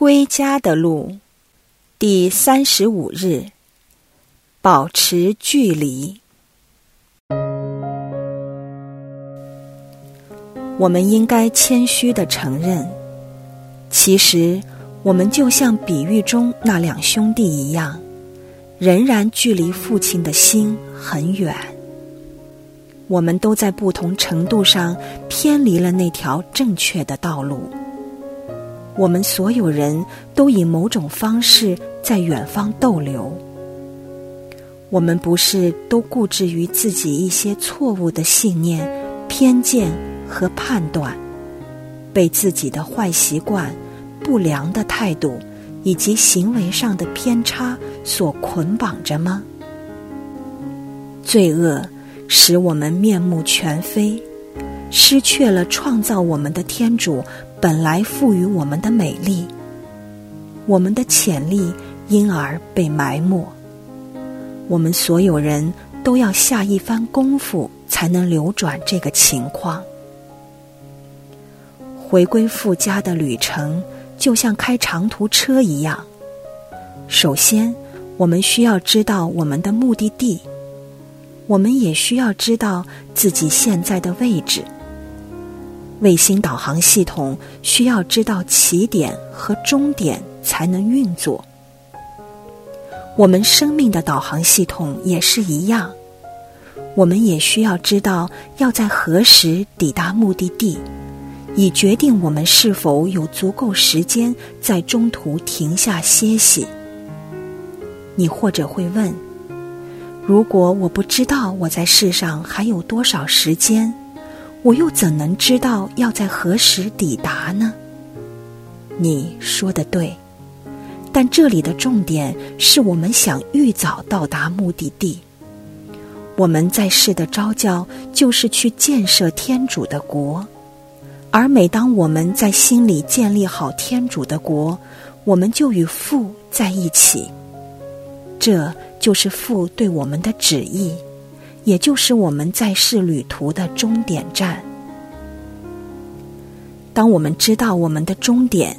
归家的路，第35日，保持距离。我们应该谦虚地承认，其实我们就像比喻中那两兄弟一样，仍然距离父亲的心很远。我们都在不同程度上偏离了那条正确的道路。我们所有人都以某种方式在远方逗留。我们不是都固执于自己一些错误的信念、偏见和判断，被自己的坏习惯、不良的态度以及行为上的偏差所捆绑着吗？罪恶使我们面目全非，失去了创造我们的天主本来赋予我们的美丽，我们的潜力因而被埋没。我们所有人都要下一番功夫才能扭转这个情况。回归父家的旅程就像开长途车一样，首先我们需要知道我们的目的地，我们也需要知道自己现在的位置。卫星导航系统需要知道起点和终点才能运作，我们生命的导航系统也是一样，我们也需要知道要在何时抵达目的地，以决定我们是否有足够时间在中途停下歇息。你或者会问，如果我不知道我在世上还有多少时间，我又怎能知道要在何时抵达呢？你说得对，但这里的重点是我们想预早到达目的地。我们在世的召叫就是去建设天主的国，而每当我们在心里建立好天主的国，我们就与父在一起。这就是父对我们的旨意，也就是我们在世旅途的终点站。当我们知道我们的终点、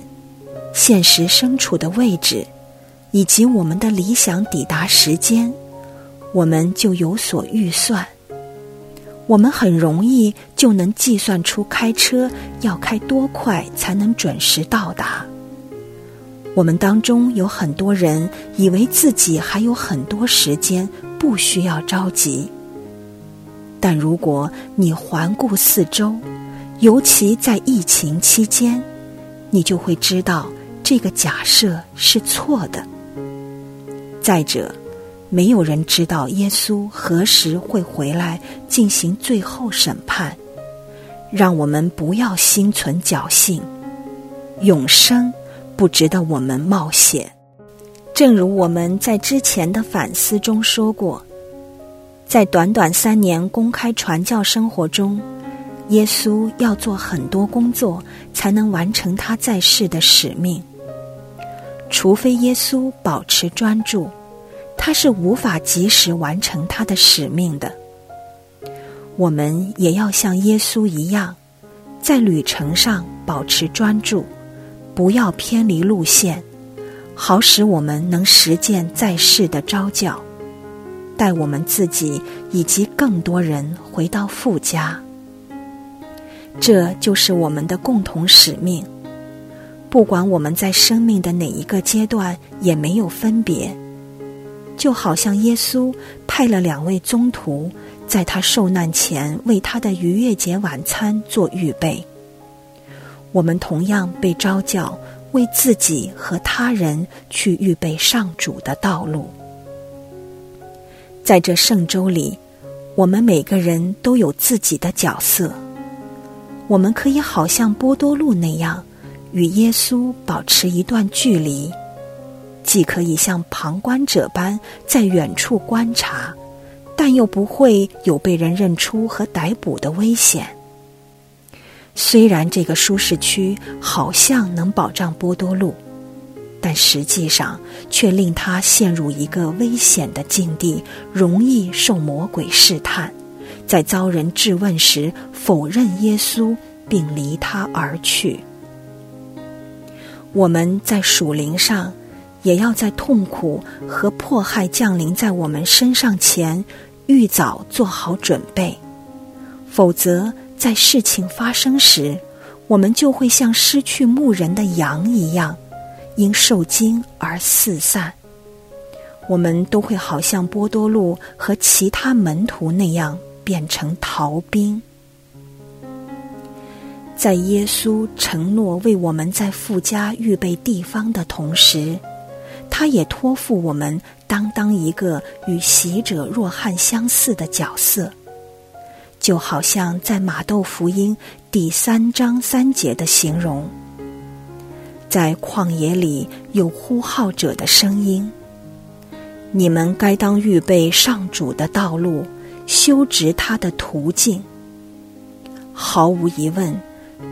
现实身处的位置，以及我们的理想抵达时间，我们就有所预算。我们很容易就能计算出开车要开多快才能准时到达。我们当中有很多人以为自己还有很多时间，不需要着急。但如果你环顾四周，尤其在疫情期间，你就会知道这个假设是错的。再者，没有人知道耶稣何时会回来进行最后审判。让我们不要心存侥幸，永生不值得我们冒险。正如我们在之前的反思中说过，在短短3年公开传教生活中，耶稣要做很多工作才能完成他在世的使命。除非耶稣保持专注，他是无法及时完成他的使命的。我们也要像耶稣一样，在旅程上保持专注，不要偏离路线，好使我们能实践在世的召叫，带我们自己以及更多人回到父家。这就是我们的共同使命，不管我们在生命的哪一个阶段也没有分别。就好像耶稣派了2位宗徒，在他受难前为他的逾越节晚餐做预备。我们同样被召叫为自己和他人去预备上主的道路。在这圣周里，我们每个人都有自己的角色。我们可以好像波多禄那样，与耶稣保持一段距离，既可以像旁观者般在远处观察，但又不会有被人认出和逮捕的危险。虽然这个舒适区好像能保障波多禄，但实际上却令他陷入一个危险的境地，容易受魔鬼试探，在遭人质问时否认耶稣并离他而去。我们在属灵上也要在痛苦和迫害降临在我们身上前预早做好准备，否则在事情发生时，我们就会像失去牧人的羊一样，因受惊而四散。我们都会好像波多禄和其他门徒那样变成逃兵。在耶稣承诺为我们在父家预备地方的同时，他也托付我们担当一个与洗者若翰相似的角色，就好像在马窦福音第3章3节的形容，在旷野里有呼号者的声音，你们该当预备上主的道路，修直他的途径。毫无疑问，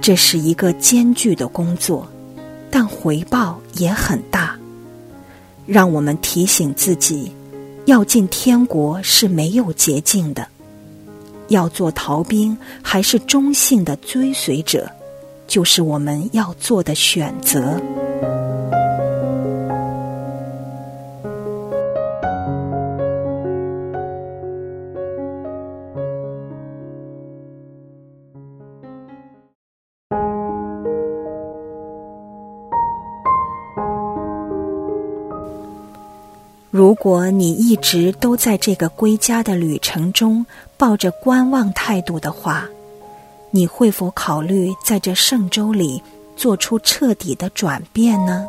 这是一个艰巨的工作，但回报也很大。让我们提醒自己，要进天国是没有捷径的。要做逃兵还是忠信的追随者，就是我们要做的选择。如果你一直都在这个归家的旅程中抱着观望态度的话，你会否考虑在这圣周里做出彻底的转变呢？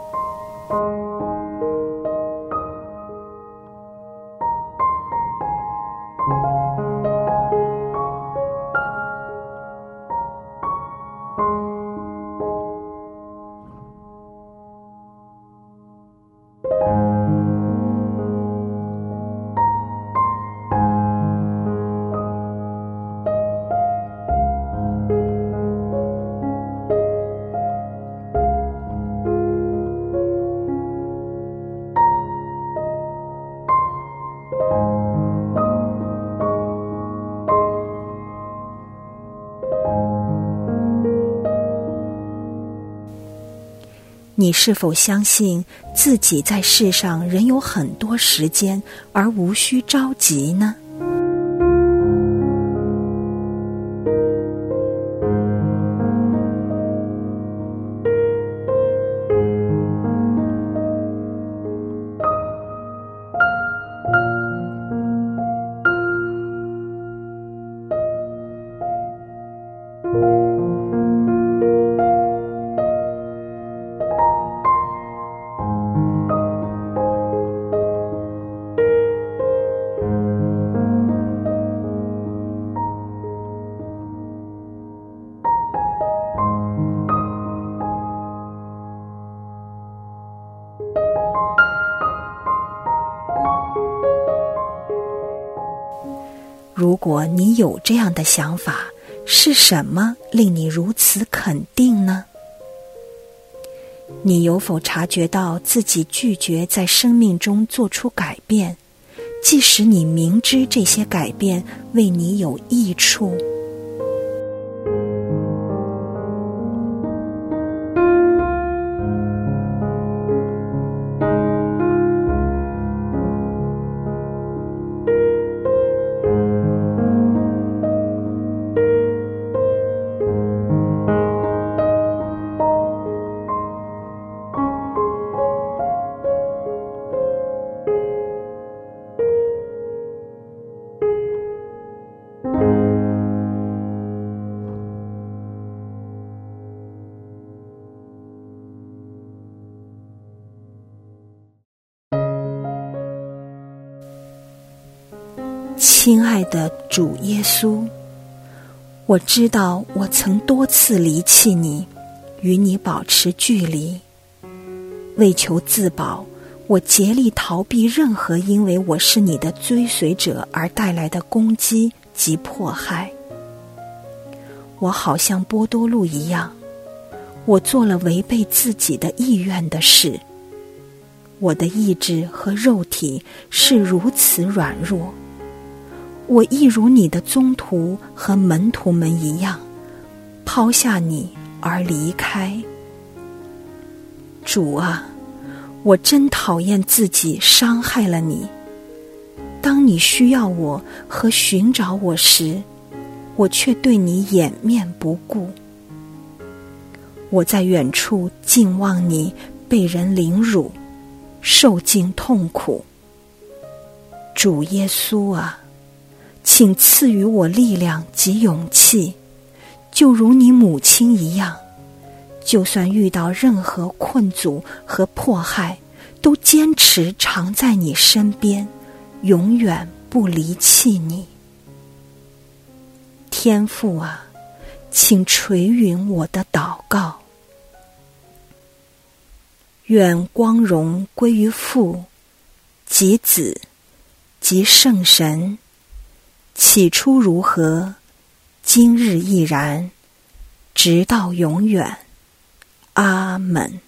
你是否相信自己在世上仍有很多时间，而无需着急呢？如果你有这样的想法，是什么令你如此肯定呢？你有否察觉到自己拒绝在生命中做出改变，即使你明知这些改变为你有益处？亲爱的主耶稣，我知道我曾多次离弃你，与你保持距离。为求自保，我竭力逃避任何因为我是你的追随者而带来的攻击及迫害。我好像波多禄一样，我做了违背自己的意愿的事。我的意志和肉体是如此软弱，我亦如你的宗徒和门徒们一样，抛下你而离开。主啊，我真讨厌自己伤害了你。当你需要我和寻找我时，我却对你掩面不顾。我在远处静望你被人凌辱，受尽痛苦。主耶稣啊，请赐予我力量及勇气，就如你母亲一样，就算遇到任何困阻和迫害，都坚持常在你身边，永远不离弃你。天父啊，请垂允我的祷告。愿光荣归于父及子及圣神，起初如何，今日亦然，直到永远。阿们。